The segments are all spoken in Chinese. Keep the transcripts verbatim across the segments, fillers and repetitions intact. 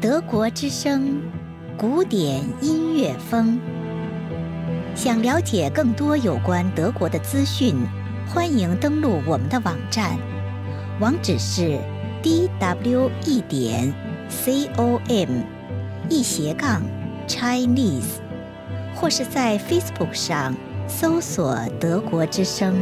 德国之声，古典音乐风。想了解更多有关德国的资讯，欢迎登录我们的网站，网址是 d w 一点 c o m 一斜杠 Chinese， 或是在 Facebook 上搜索“德国之声”。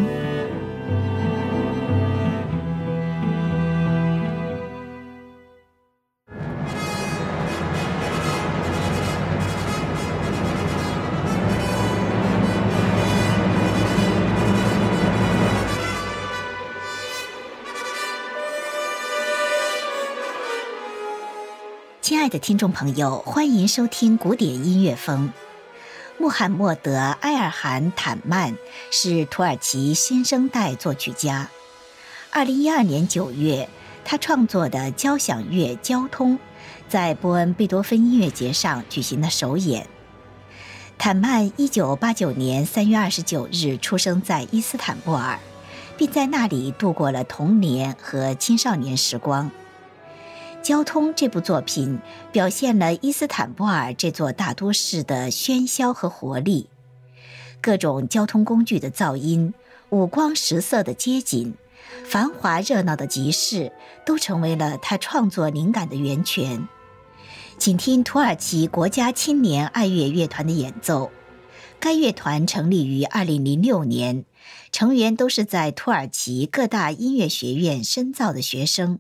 亲爱的听众朋友，欢迎收听古典音乐风。穆罕默德·埃尔汗·坦曼是土耳其新生代作曲家。二零一二年九月，他创作的交响乐《交通》在伯恩贝多芬音乐节上举行了首演。坦曼一九八九年三月二十九日出生在伊斯坦布尔，并在那里度过了童年和青少年时光。《交通》这部作品表现了伊斯坦布尔这座大都市的喧嚣和活力，各种交通工具的噪音、五光十色的街景、繁华热闹的集市都成为了他创作灵感的源泉。请听土耳其国家青年爱乐乐团的演奏。该乐团成立于二零零六年，成员都是在土耳其各大音乐学院深造的学生。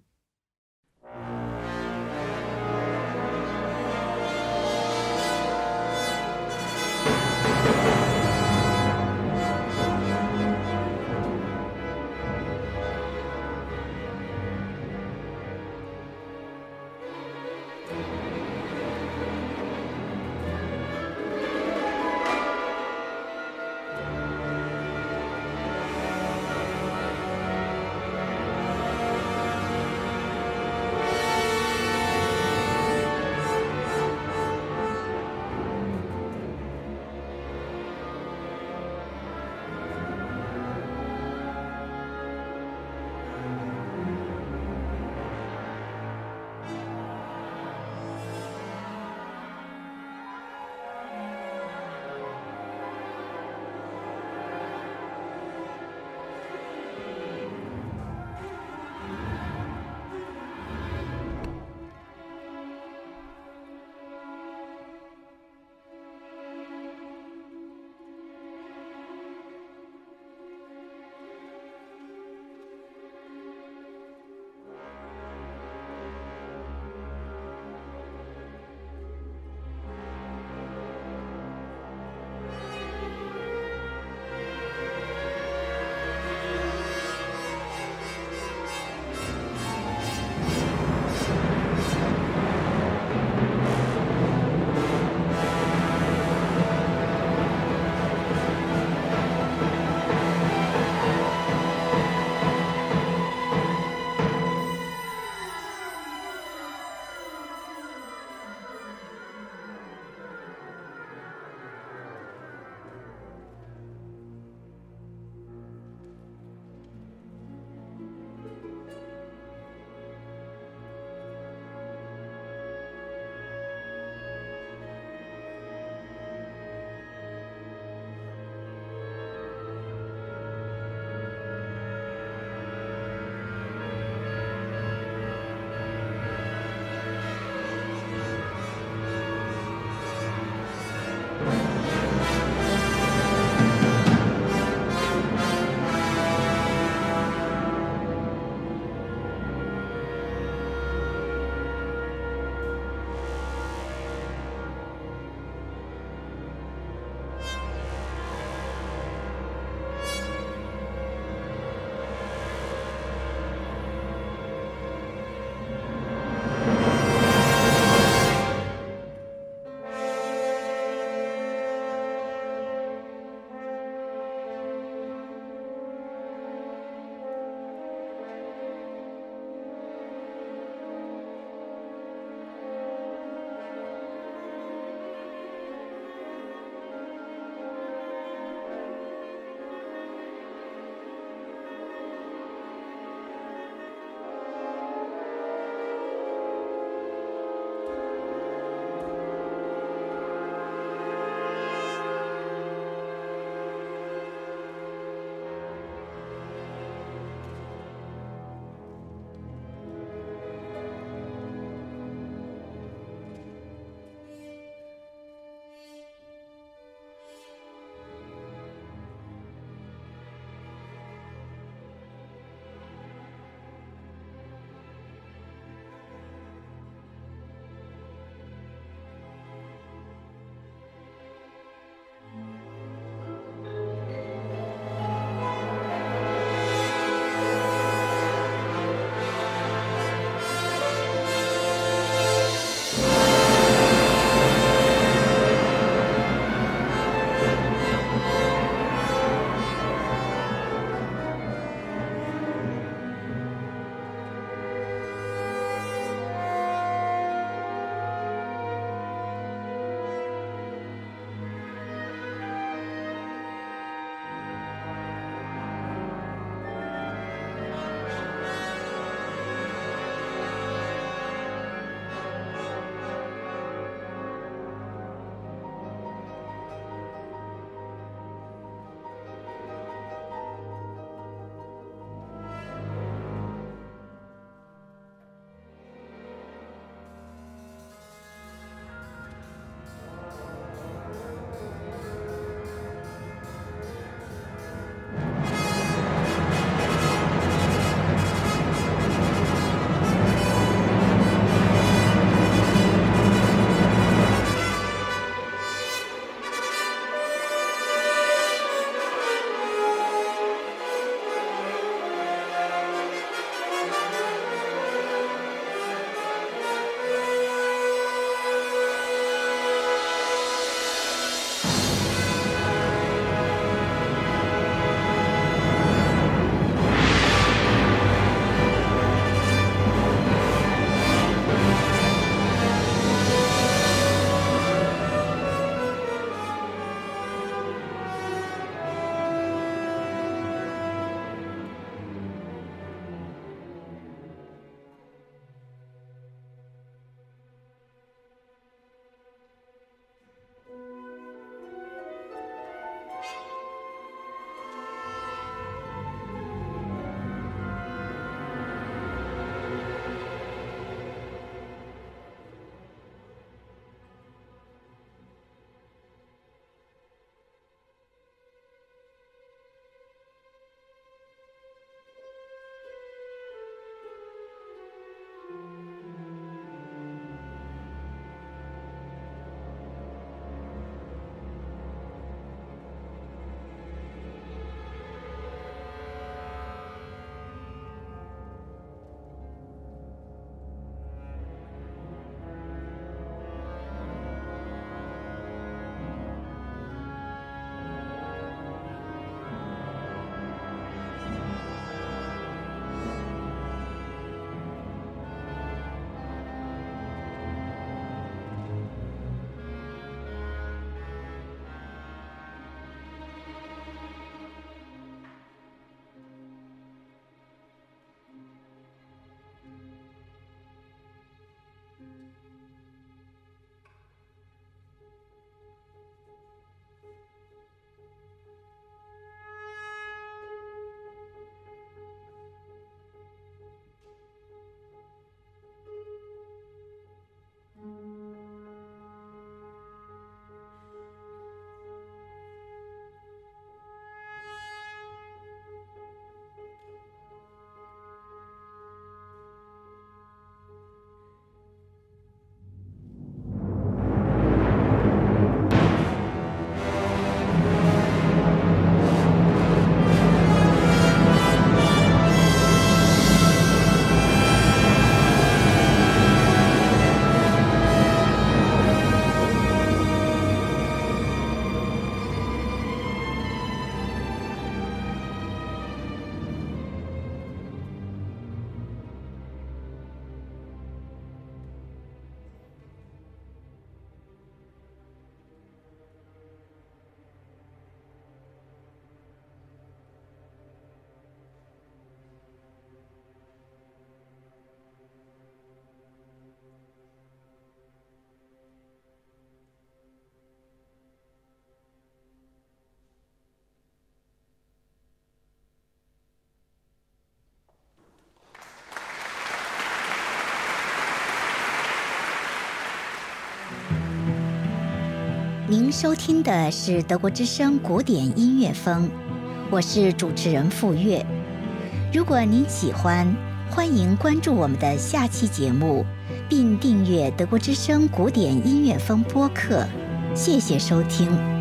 您收听的是德国之声古典音乐风，我是主持人傅月。如果您喜欢，欢迎关注我们的下期节目，并订阅德国之声古典音乐风播客。谢谢收听。